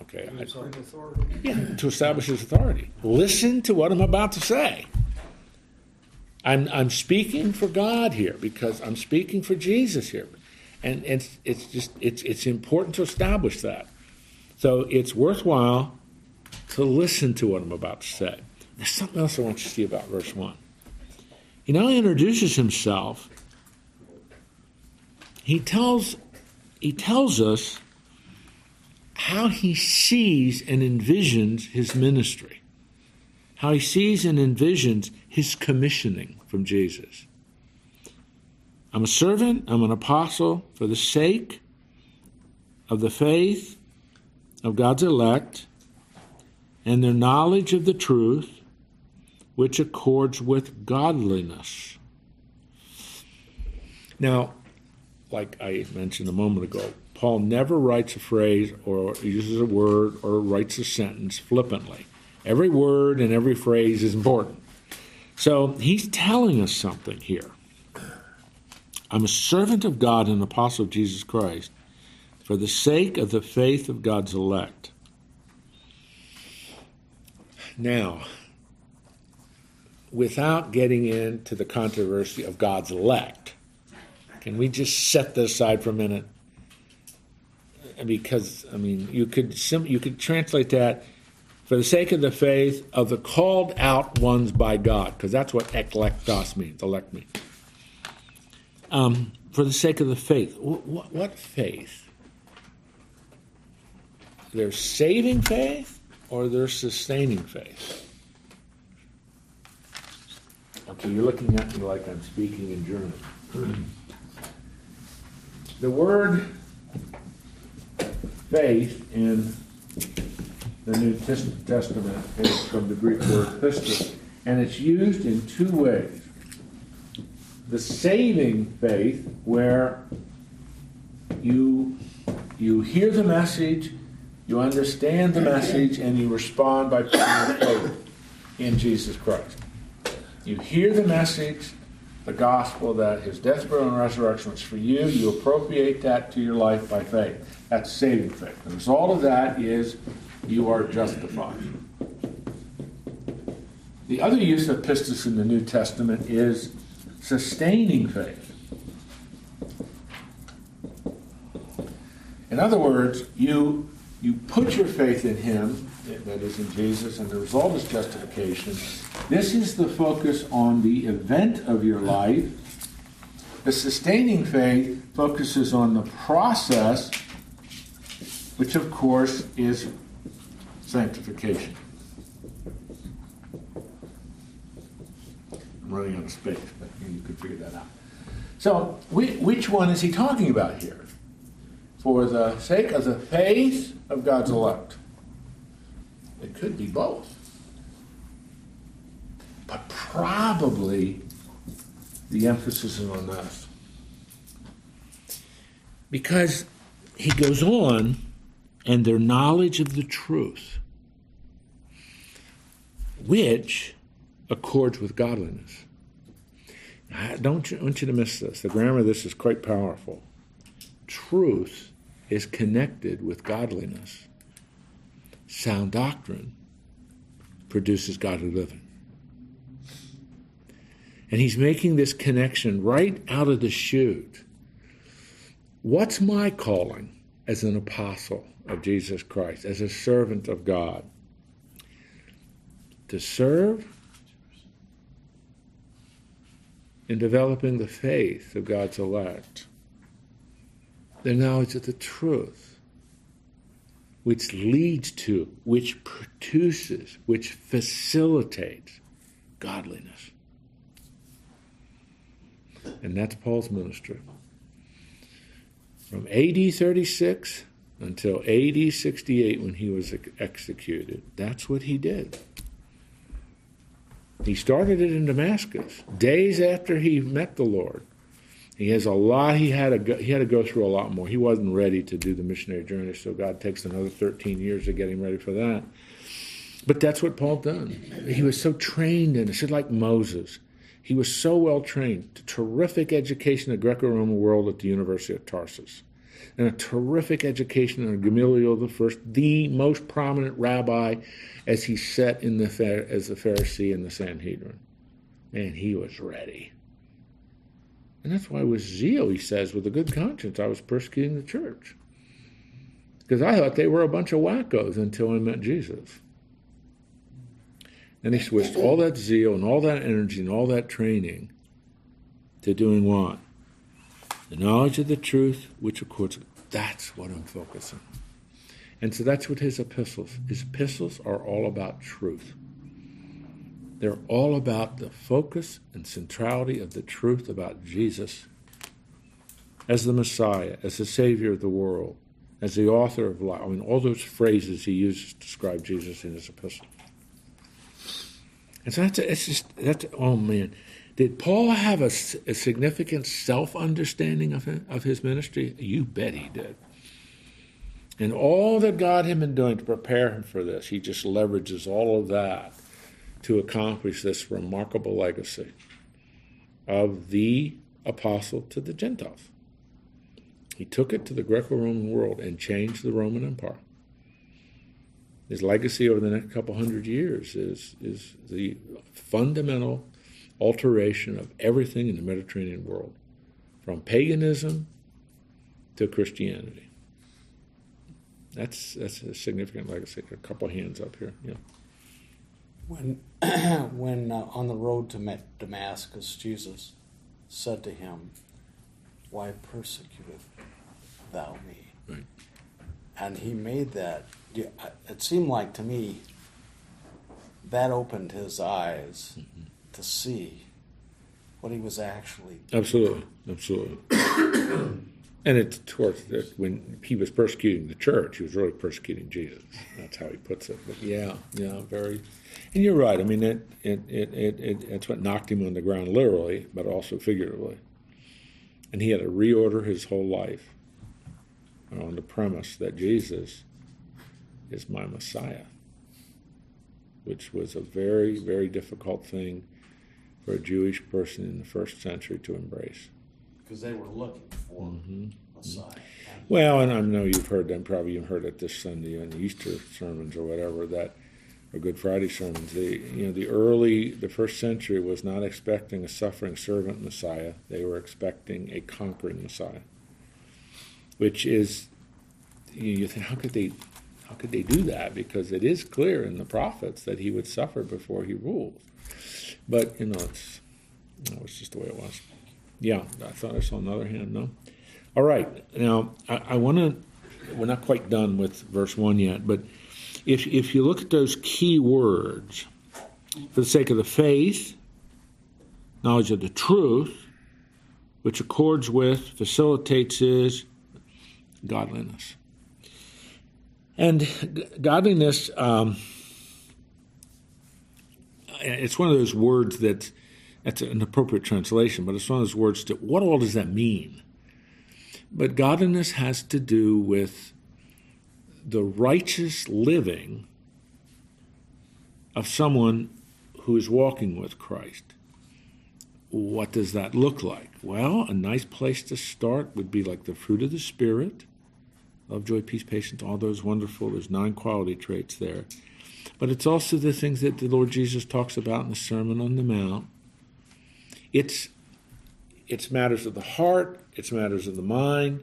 Okay. I, yeah, to establish his authority. Listen to what I'm about to say. I'm I'm speaking for God here because I'm speaking for Jesus here, and it's it's just it's it's important to establish that. So it's worthwhile to listen to what I'm about to say. There's something else I want you to see about verse one. He not only introduces himself, he tells he tells us how he sees and envisions his ministry, how he sees and envisions his commissioning from Jesus. I'm a servant, I'm an apostle for the sake of the faith of God's elect and their knowledge of the truth, which accords with godliness. Now, like I mentioned a moment ago, Paul never writes a phrase or uses a word or writes a sentence flippantly. Every word and every phrase is important. So he's telling us something here. I'm a servant of God and an apostle of Jesus Christ for the sake of the faith of God's elect. Now, without getting into the controversy of God's elect, can we just set that aside for a minute? Because, I mean, you could sim- you could translate that for the sake of the faith of the called out ones by God, because that's what eklektos means, elect means. Um, for the sake of the faith. W- w- what faith? Their saving faith or their sustaining faith? Okay, you're looking at me like I'm speaking in German. The word faith in the New Testament is from the Greek word pistis, and it's used in two ways. The saving faith, where you you hear the message, you understand the message, and you respond by putting your faith in Jesus Christ. You hear the message, the gospel, that his death, burial, and resurrection was for you. You appropriate that to your life by faith. That's saving faith. The result of that is you are justified. The other use of pistis in the New Testament is sustaining faith. In other words, you, you put your faith in him, that is in Jesus, and the result is justification. This is the focus on the event of your life. The sustaining faith focuses on the process, which of course is sanctification. I'm running out of space, but you could figure that out. So, which one is he talking about here? For the sake of the faith of God's elect. It could be both. But probably the emphasis is on that. Because he goes on, and their knowledge of the truth, which accords with godliness. I don't want you to miss this. The grammar of this is quite powerful. Truth is connected with godliness. Sound doctrine produces godly living. And he's making this connection right out of the chute. What's my calling as an apostle of Jesus Christ, as a servant of God? To serve in developing the faith of God's elect, the knowledge of the truth, which leads to, which produces, which facilitates godliness. And that's Paul's ministry. From A D thirty-six until A D sixty-eight, when he was executed, that's what he did. He started it in Damascus, days after he met the Lord. He has a lot, he had to go, he had to go through a lot more. He wasn't ready to do the missionary journey, so God takes another thirteen years to get him ready for that. But that's what Paul done. He was so trained in it, like Moses. He was so well trained, terrific education in the Greco-Roman world at the University of Tarsus, and a terrific education under Gamaliel the First, the most prominent rabbi as he sat in the as the Pharisee in the Sanhedrin. Man, he was ready. And that's why with zeal, he says, with a good conscience, I was persecuting the church. Because I thought they were a bunch of wackos until I met Jesus. And he switched all that zeal and all that energy and all that training to doing what? The knowledge of the truth, which accords. That's what I'm focusing on. And so that's what his epistles. His epistles are all about truth. They're all about the focus and centrality of the truth about Jesus as the Messiah, as the Savior of the world, as the author of life. I mean, all those phrases he uses to describe Jesus in his epistles. And so that's, a, it's just, that's, a, oh man, did Paul have a, a significant self-understanding of him, of his ministry? You bet he did. And all that God had been doing to prepare him for this, he just leverages all of that to accomplish this remarkable legacy of the apostle to the Gentiles. He took it to the Greco-Roman world and changed the Roman Empire. His legacy over the next couple hundred years is, is the fundamental alteration of everything in the Mediterranean world, from paganism to Christianity. That's that's a significant legacy. A couple hands up here. Yeah. When when uh, on the road to Damascus, Jesus said to him, "Why persecutest thou me?" Right. And he made that. Yeah, it seemed like to me that opened his eyes mm-hmm. to see what he was actually doing. Absolutely, absolutely. And it's towards the, when he was persecuting the church, he was really persecuting Jesus. That's how he puts it. But yeah, yeah, very. And you're right. I mean, it, it, it, it, it, it's what knocked him on the ground literally, but also figuratively. And he had to reorder his whole life on the premise that Jesus is my Messiah, which was a very, very difficult thing for a Jewish person in the first century to embrace. Because they were looking for mm-hmm. Messiah. Well, and I know you've heard them, probably you've heard it this Sunday in the Easter sermons or whatever, that, or Good Friday sermons. The, you know, the early, the first century was not expecting a suffering servant Messiah. They were expecting a conquering Messiah, which is, you know, you think, how could they... How could they do that? Because it is clear in the prophets that he would suffer before he ruled. But, you know, it's, that was just the way it was. Yeah, I thought I saw another hand, no? All right, now, I, I want to, we're not quite done with verse one yet, but if if you look at those key words, for the sake of the faith, knowledge of the truth, which accords with, facilitates is godliness. And godliness, um, it's one of those words that, that's an appropriate translation, but it's one of those words that, what all does that mean? But godliness has to do with the righteous living of someone who is walking with Christ. What does that look like? Well, a nice place to start would be like the fruit of the Spirit, love, joy, peace, patience, all those wonderful, there's nine quality traits there. But it's also the things that the Lord Jesus talks about in the Sermon on the Mount. It's, it's matters of the heart, it's matters of the mind,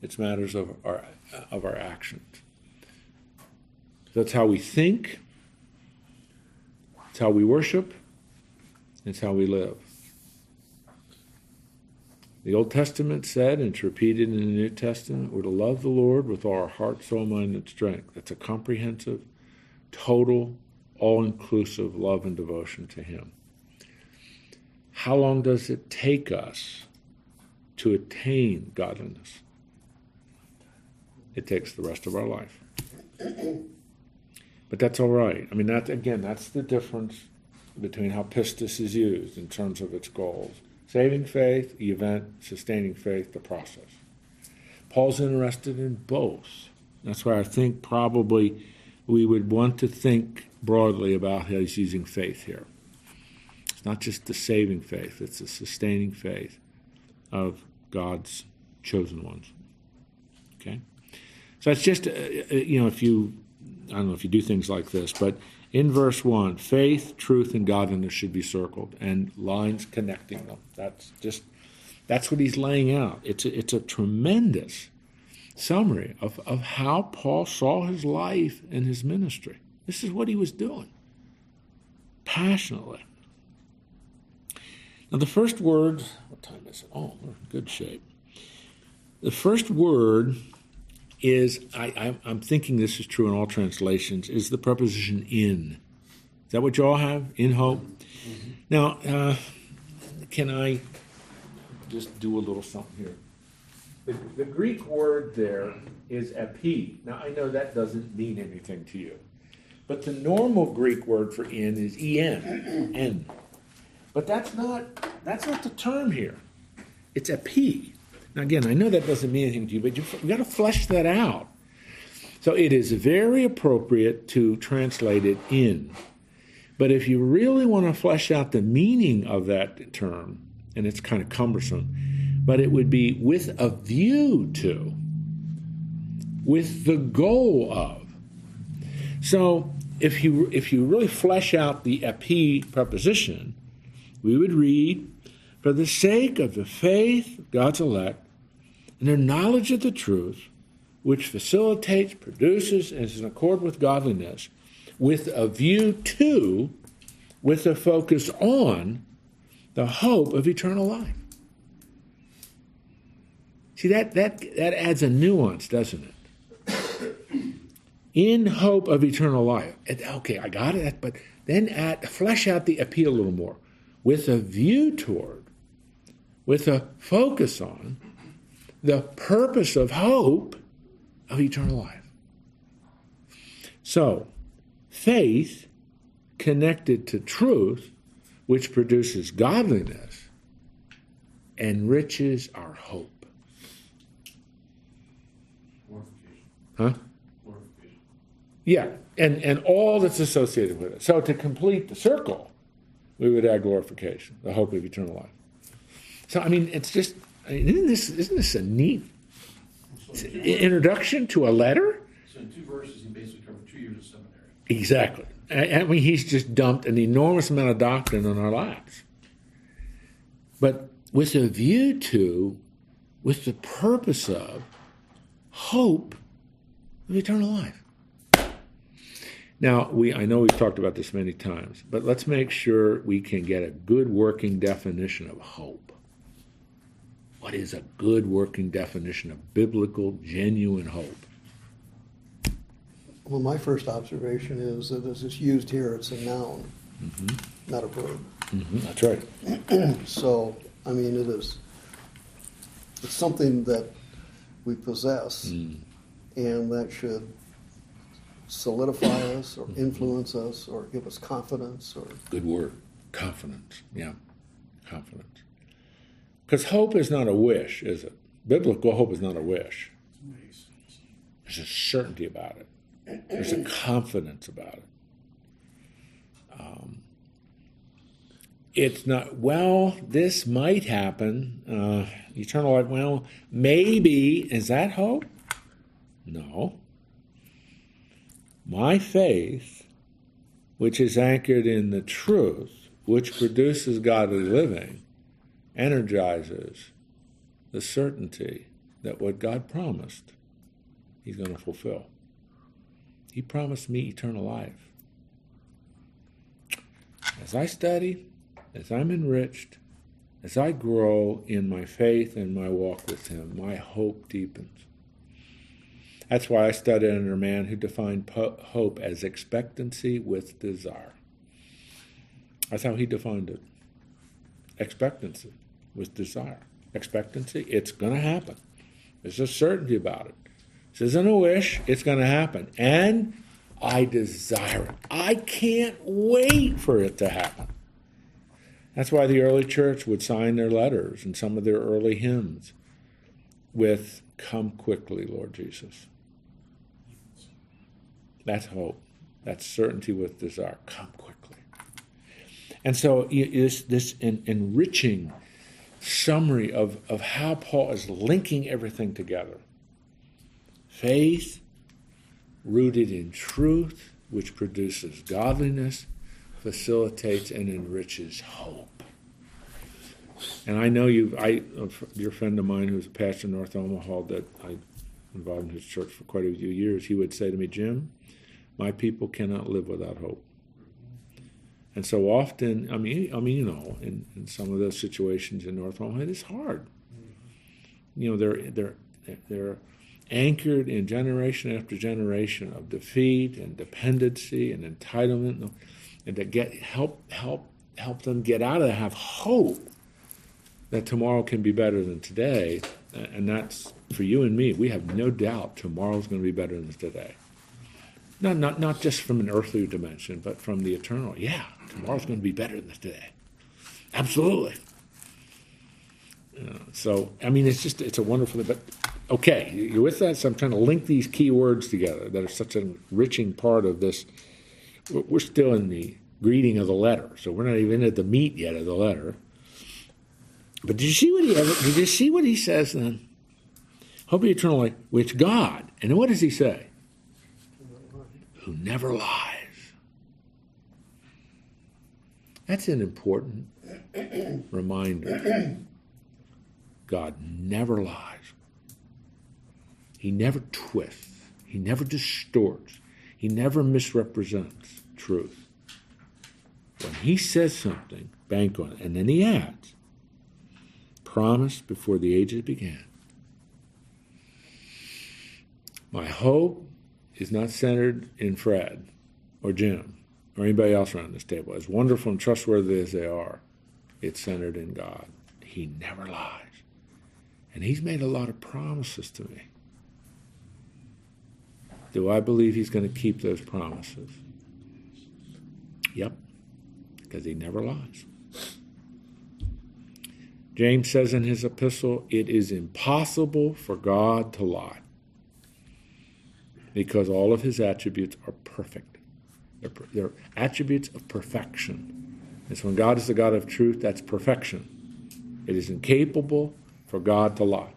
it's matters of our, of our actions. That's how we think, it's how we worship, it's how we live. The Old Testament said, and it's repeated in the New Testament, we're to love the Lord with all our heart, soul, mind, and strength. That's a comprehensive, total, all-inclusive love and devotion to Him. How long does it take us to attain godliness? It takes the rest of our life. But that's all right. I mean, that again, that's the difference between how pistis is used in terms of its goals. Saving faith, the event; sustaining faith, the process. Paul's interested in both. That's why I think probably we would want to think broadly about how he's using faith here. It's not just the saving faith, it's the sustaining faith of God's chosen ones. Okay? So it's just, uh, you know, if you, I don't know if you do things like this, but in verse one, faith, truth, and godliness should be circled, and lines connecting them. That's just, that's what he's laying out. It's a, it's a tremendous summary of, of how Paul saw his life and his ministry. This is what he was doing, passionately. Now the first word, what time is it? Oh, we're in good shape. The first word is, I, I'm thinking this is true in all translations, is the preposition in. Is that what you all have? In hope? Mm-hmm. Now, uh, can I just do a little something here? The, the Greek word there is epi. Now, I know that doesn't mean anything to you, but the normal Greek word for in is en, en. But that's not, that's not the term here. It's epi. Now, again, I know that doesn't mean anything to you, but you've got to flesh that out. So it is very appropriate to translate it in. But if you really want to flesh out the meaning of that term, and it's kind of cumbersome, but it would be with a view to, with the goal of. So if you, if you really flesh out the epi preposition, we would read, for the sake of the faith of God's elect and their knowledge of the truth, which facilitates, produces, and is in accord with godliness, with a view to, with a focus on, the hope of eternal life. See, that, that, that adds a nuance, doesn't it? In hope of eternal life. Okay, I got it, but then add, flesh out the appeal a little more. With a view toward, with a focus on the purpose of hope of eternal life. So, faith connected to truth, which produces godliness, enriches our hope. Huh? Yeah, and, and all that's associated with it. So to complete the circle, we would add glorification, the hope of eternal life. So, I mean, it's just, I mean, isn't this isn't this a neat so introduction to a letter? So in two verses, he basically covered two years of seminary. Exactly. I mean, he's just dumped an enormous amount of doctrine on our lives. But with a view to, with the purpose of, hope of eternal life. Now, we I know we've talked about this many times, but let's make sure we can get a good working definition of hope. What is a good working definition of biblical, genuine hope? Well, my first observation is that as it's used here, it's a noun, mm-hmm. not a verb. Mm-hmm. That's right. So, I mean, it is it's something that we possess, mm. and that should solidify us or influence us or give us confidence or... Good word. Confidence. Yeah. Confidence. Because hope is not a wish, is it? Biblical hope is not a wish. There's a certainty about it. There's a confidence about it. Um, it's not, well, this might happen. Uh, eternal life, well, maybe. Is that hope? No. My faith, which is anchored in the truth, which produces godly living, energizes the certainty that what God promised, he's going to fulfill. He promised me eternal life. As I study, as I'm enriched, as I grow in my faith and my walk with him, my hope deepens. That's why I studied under a man who defined po- hope as expectancy with desire. That's how he defined it. Expectancy with desire. Expectancy, it's going to happen. There's a certainty about it. This isn't a wish, it's going to happen. And I desire it. I can't wait for it to happen. That's why the early church would sign their letters and some of their early hymns with, "Come quickly, Lord Jesus." That's hope. That's certainty with desire. Come quickly. And so is this en- enriching summary of, of how Paul is linking everything together. Faith rooted in truth, which produces godliness, facilitates and enriches hope. And I know you, I, your friend of mine who's a pastor in North Omaha that I involved in his church for quite a few years, he would say to me, "Jim, my people cannot live without hope." And so often, I mean, I mean, you know, in, in some of those situations in North Omaha, it's hard. You know, they're they're they're anchored in generation after generation of defeat and dependency and entitlement, and to get help help help them get out of that, have hope that tomorrow can be better than today. And that's for you and me. We have no doubt tomorrow's going to be better than today. Not, not, not just from an earthly dimension, but from the eternal. Yeah, tomorrow's going to be better than today. Absolutely. Uh, so, I mean, it's just, it's a wonderful, but okay, you're with that? So I'm trying to link these key words together that are such an enriching part of this. We're still in the greeting of the letter, so we're not even at the meat yet of the letter. But did you see what he ever, did you see what he says then? Hope of eternal life, which God, and then what does he say? Who never lies. That's an important reminder. God never lies. He never twists. He never distorts. He never misrepresents truth. When he says something, bank on it, and then he adds, promised before the ages began. My hope is not centered in Fred or Jim or anybody else around this table. As wonderful and trustworthy as they are, it's centered in God. He never lies. And he's made a lot of promises to me. Do I believe he's going to keep those promises? Yep, because he never lies. James says in his epistle, it is impossible for God to lie because all of his attributes are perfect. They're, per- they're attributes of perfection. And so when God is the God of truth, that's perfection. It is incapable for God to lie.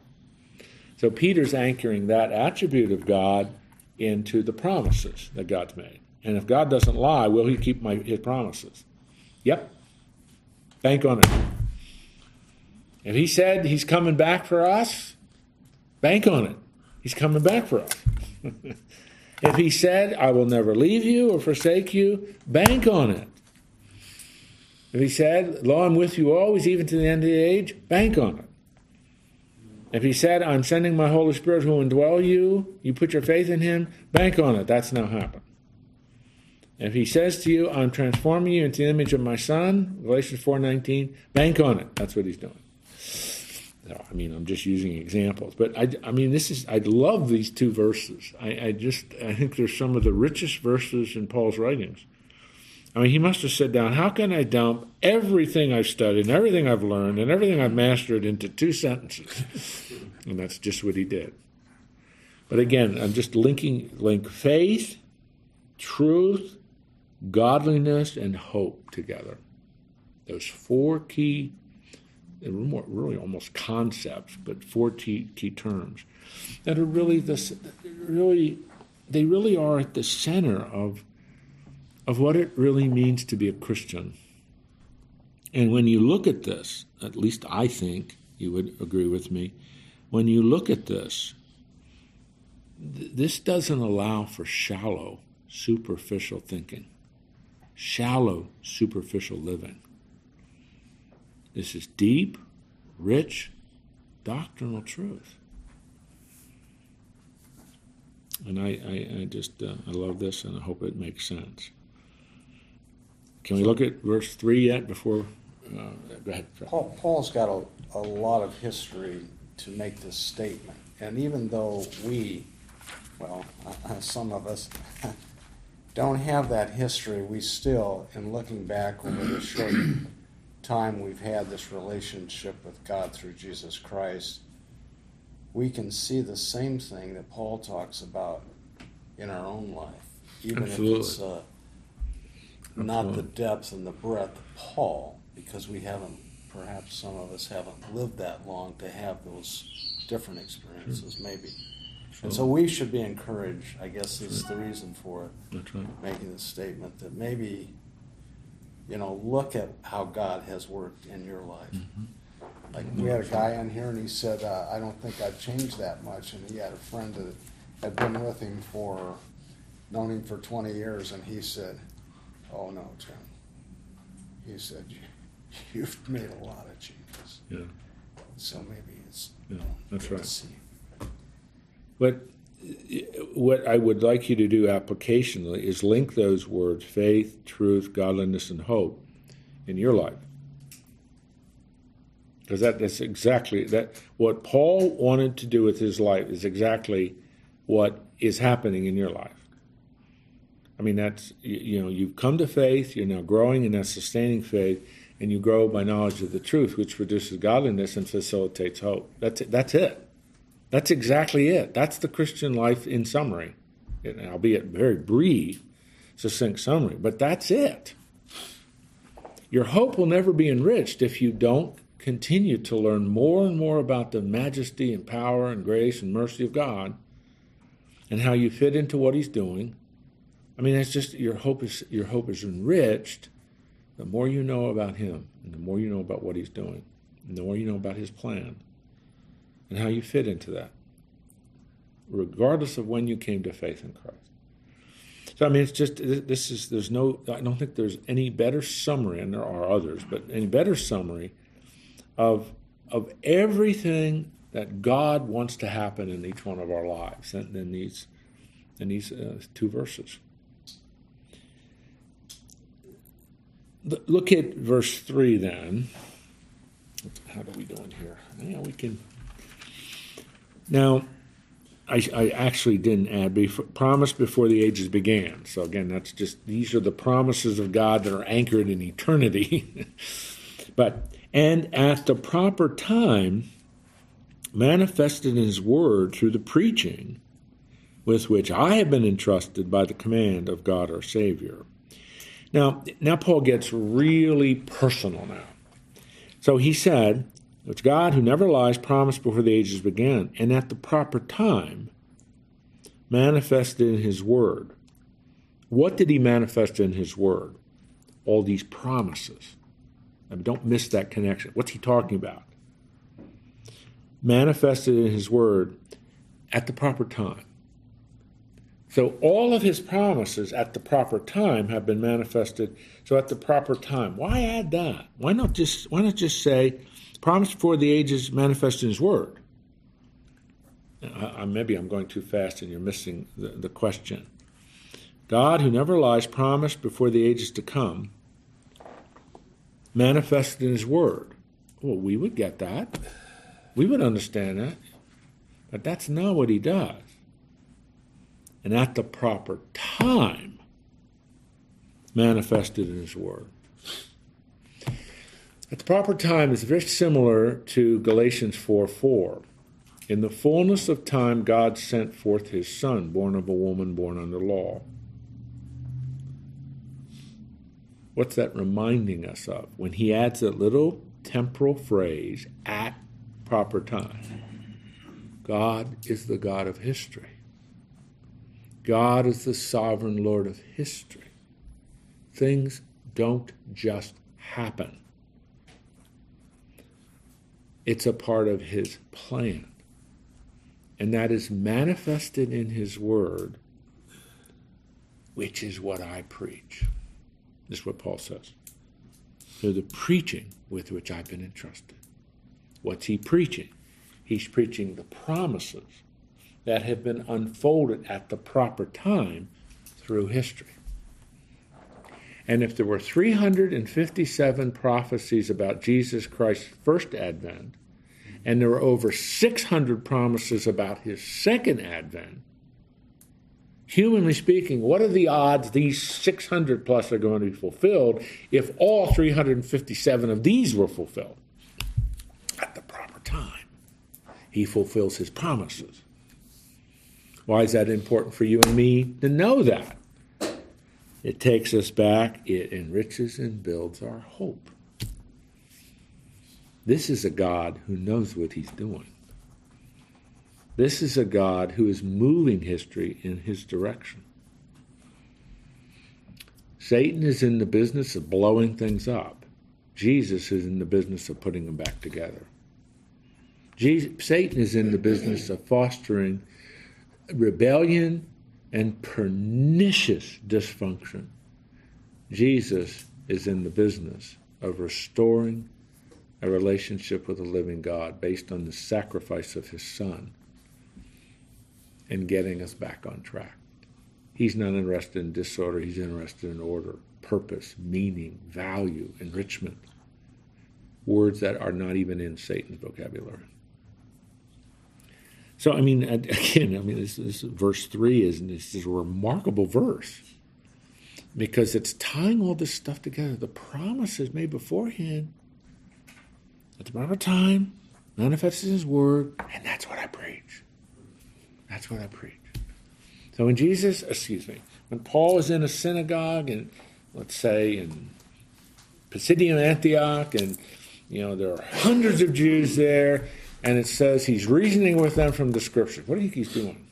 So Peter's anchoring that attribute of God into the promises that God's made. And if God doesn't lie, will he keep my, his promises? Yep. Bank on it. If he said he's coming back for us, bank on it. He's coming back for us. If he said, I will never leave you or forsake you, bank on it. If he said, lo, I'm with you always, even to the end of the age, bank on it. If he said, I'm sending my Holy Spirit who will indwell you, you put your faith in him, bank on it. That's now happened. If he says to you, I'm transforming you into the image of my Son, Galatians four nineteen, bank on it. That's what he's doing. No, I mean, I'm just using examples. But, I, I mean, this is, I love these two verses. I, I just, I think they're some of the richest verses in Paul's writings. I mean, he must have said down, how can I dump everything I've studied and everything I've learned and everything I've mastered into two sentences? And that's just what he did. But again, I'm just linking link faith, truth, godliness, and hope together. Those four key, more, really almost concepts, but four key, key terms that are really this, really, they really are at the center of of what it really means to be a Christian. And when you look at this, at least I think you would agree with me, when you look at this, th- this doesn't allow for shallow, superficial thinking, shallow, superficial living. This is deep, rich, doctrinal truth. And I, I, I just, uh, I love this, and I hope it makes sense. Can we look at verse three yet before? Uh, go ahead. Paul, Paul's got a, a lot of history to make this statement. And even though we, well, uh, some of us don't have that history, we still, in looking back over the short time we've had this relationship with God through Jesus Christ, we can see the same thing that Paul talks about in our own life, even Absolutely. if it's uh, not Absolutely. the depth and the breadth of Paul, because we haven't, perhaps some of us haven't lived that long to have those different experiences, sure. maybe. Sure. And so we should be encouraged, I guess sure. is the reason for it, right. making the statement that maybe, you know, look at how God has worked in your life. Mm-hmm. Like, we had a guy on here, and he said, uh, I don't think I've changed that much. And he had a friend that had been with him for, known him for twenty years, and he said, oh, no, Jim. He said, you've made a lot of changes. Yeah. So maybe it's, yeah, that's right. See. But what I would like you to do applicationally is link those words, faith, truth, godliness, and hope, in your life. Because that, that's exactly that. What Paul wanted to do with his life is exactly what is happening in your life. I mean, that's, you, you know, you've come to faith, you're now growing in that sustaining faith, and you grow by knowledge of the truth, which produces godliness and facilitates hope. That's it. That's it. That's exactly it. That's the Christian life in summary, and albeit very brief, succinct summary, but that's it. Your hope will never be enriched if you don't continue to learn more and more about the majesty and power and grace and mercy of God and how you fit into what he's doing. I mean, it's just your hope is your hope is enriched the more you know about him and the more you know about what he's doing and the more you know about his plan and how you fit into that, regardless of when you came to faith in Christ. So, I mean, it's just, this is, there's no, I don't think there's any better summary, and there are others, but any better summary Of of everything that God wants to happen in each one of our lives, and in these in these uh, two verses. Look at verse three. Then, how are we doing here? Yeah, we can. Now, I, I actually didn't add before, promise before the ages began. So again, that's just these are the promises of God that are anchored in eternity, but. And at the proper time, manifested in his word through the preaching with which I have been entrusted by the command of God our Savior. Now, now Paul gets really personal now. So he said, it's God who never lies, promised before the ages began, and at the proper time, manifested in his word. What did he manifest in his word? All these promises. I mean, don't miss that connection. What's he talking about? Manifested in his word at the proper time. So all of his promises at the proper time have been manifested. So at the proper time. Why add that? Why not just why not just say, promise before the ages, manifested in his word? I, I, maybe I'm going too fast and you're missing the, the question. God, who never lies, promised before the ages to come, manifested in his word. Well, we would get that. We would understand that. But that's not what he does. And at the proper time, manifested in his word. At the proper time is very similar to Galatians four four. In the fullness of time, God sent forth his son, born of a woman, born under law. What's that reminding us of? When he adds that little temporal phrase, at proper time. God is the God of history. God is the sovereign Lord of history. Things don't just happen. It's a part of his plan. And that is manifested in his word, which is what I preach. This is what Paul says. Through the preaching with which I've been entrusted. What's he preaching? He's preaching the promises that have been unfolded at the proper time through history. And if there were three hundred fifty-seven prophecies about Jesus Christ's first advent, and there were over six hundred promises about his second advent, humanly speaking, what are the odds these six hundred plus are going to be fulfilled if all three hundred fifty-seven of these were fulfilled? At the proper time, he fulfills his promises. Why is that important for you and me to know that? It takes us back, it enriches and builds our hope. This is a God who knows what he's doing. This is a God who is moving history in his direction. Satan is in the business of blowing things up. Jesus is in the business of putting them back together. Jesus, Satan is in the business of fostering rebellion and pernicious dysfunction. Jesus is in the business of restoring a relationship with the living God based on the sacrifice of his son and getting us back on track. He's not interested in disorder. He's interested in order, purpose, meaning, value, enrichment. Words that are not even in Satan's vocabulary. So, I mean, again, I mean, this, this verse three is, this is a remarkable verse because it's tying all this stuff together. The promises made beforehand at the proper time, manifested in his word, and that's what I preach. That's what I preach. So when Jesus, excuse me, when Paul is in a synagogue and, let's say, in Pisidian Antioch, and, you know, there are hundreds of Jews there, and it says he's reasoning with them from the scriptures. What do you think he's doing?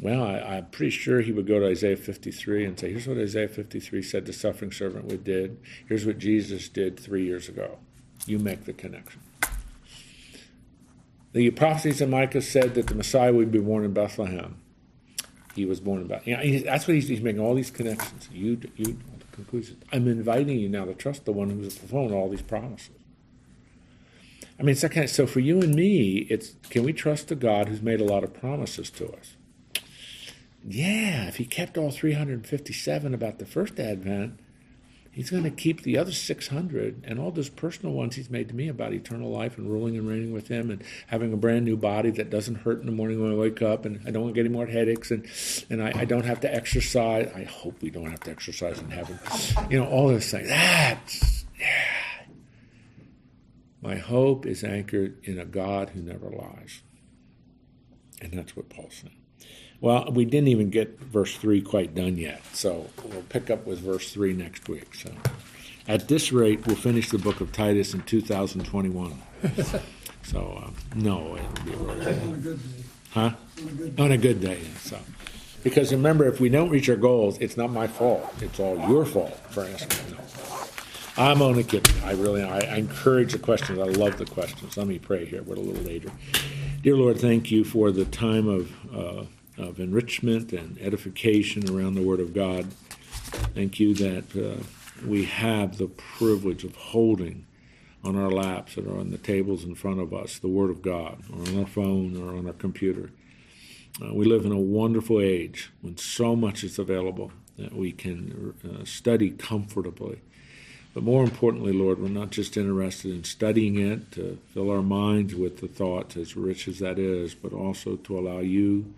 Well, I, I'm pretty sure he would go to Isaiah fifty-three and say, here's what Isaiah fifty-three said the suffering servant would did. Here's what Jesus did three years ago. You make the connection. The prophecies of Micah said that the Messiah would be born in Bethlehem. He was born in Bethlehem. You know, that's what he's, he's making, all these connections. You, you, the conclusions. I'm inviting you now to trust the one who's fulfilling all these promises. I mean, it's that kind of, so for you and me, it's can we trust a God who's made a lot of promises to us? Yeah, if he kept all three hundred fifty-seven about the first advent, he's going to keep the other six hundred and all those personal ones he's made to me about eternal life and ruling and reigning with him and having a brand new body that doesn't hurt in the morning when I wake up and I don't get any more headaches and, and I, I don't have to exercise. I hope we don't have to exercise in heaven. You know, all those things. That's, yeah. My hope is anchored in a God who never lies. And that's what Paul said. Well, we didn't even get verse three quite done yet, so we'll pick up with verse three next week. So, at this rate, we'll finish the book of Titus in two thousand twenty-one. so, uh, no, it'll be really on a good day. Huh? On a good day. On a good day, so. Because remember, if we don't reach our goals, it's not my fault. It's all your fault for asking. No. I'm only kidding. I really, I, I encourage the questions. I love the questions. Let me pray here. We're a little later. Dear Lord, thank you for the time of uh, of enrichment and edification around the Word of God. Thank you that uh, we have the privilege of holding on our laps and on the tables in front of us the Word of God, or on our phone, or on our computer. Uh, we live in a wonderful age when so much is available that we can uh, study comfortably. But more importantly, Lord, we're not just interested in studying it to fill our minds with the thoughts, as rich as that is, but also to allow you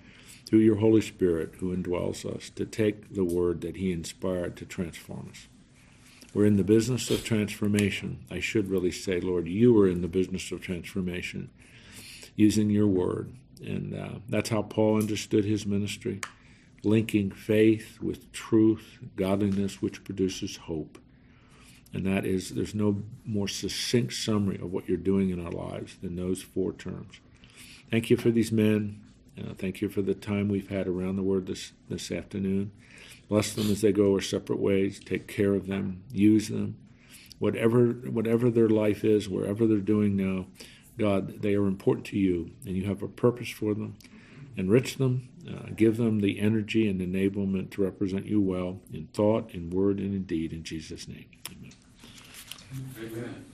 through your Holy Spirit who indwells us, to take the word that he inspired to transform us. We're in the business of transformation. I should really say, Lord, you were in the business of transformation using your word. And uh, that's how Paul understood his ministry, linking faith with truth, godliness, which produces hope. And that is, there's no more succinct summary of what you're doing in our lives than those four terms. Thank you for these men. Uh, thank you for the time we've had around the word this, this afternoon. Bless them as they go their separate ways. Take care of them. Use them. Whatever, whatever their life is, wherever they're doing now, God, they are important to you, and you have a purpose for them. Enrich them. Uh, give them the energy and enablement to represent you well in thought, in word, and in deed. In Jesus' name, amen. Amen.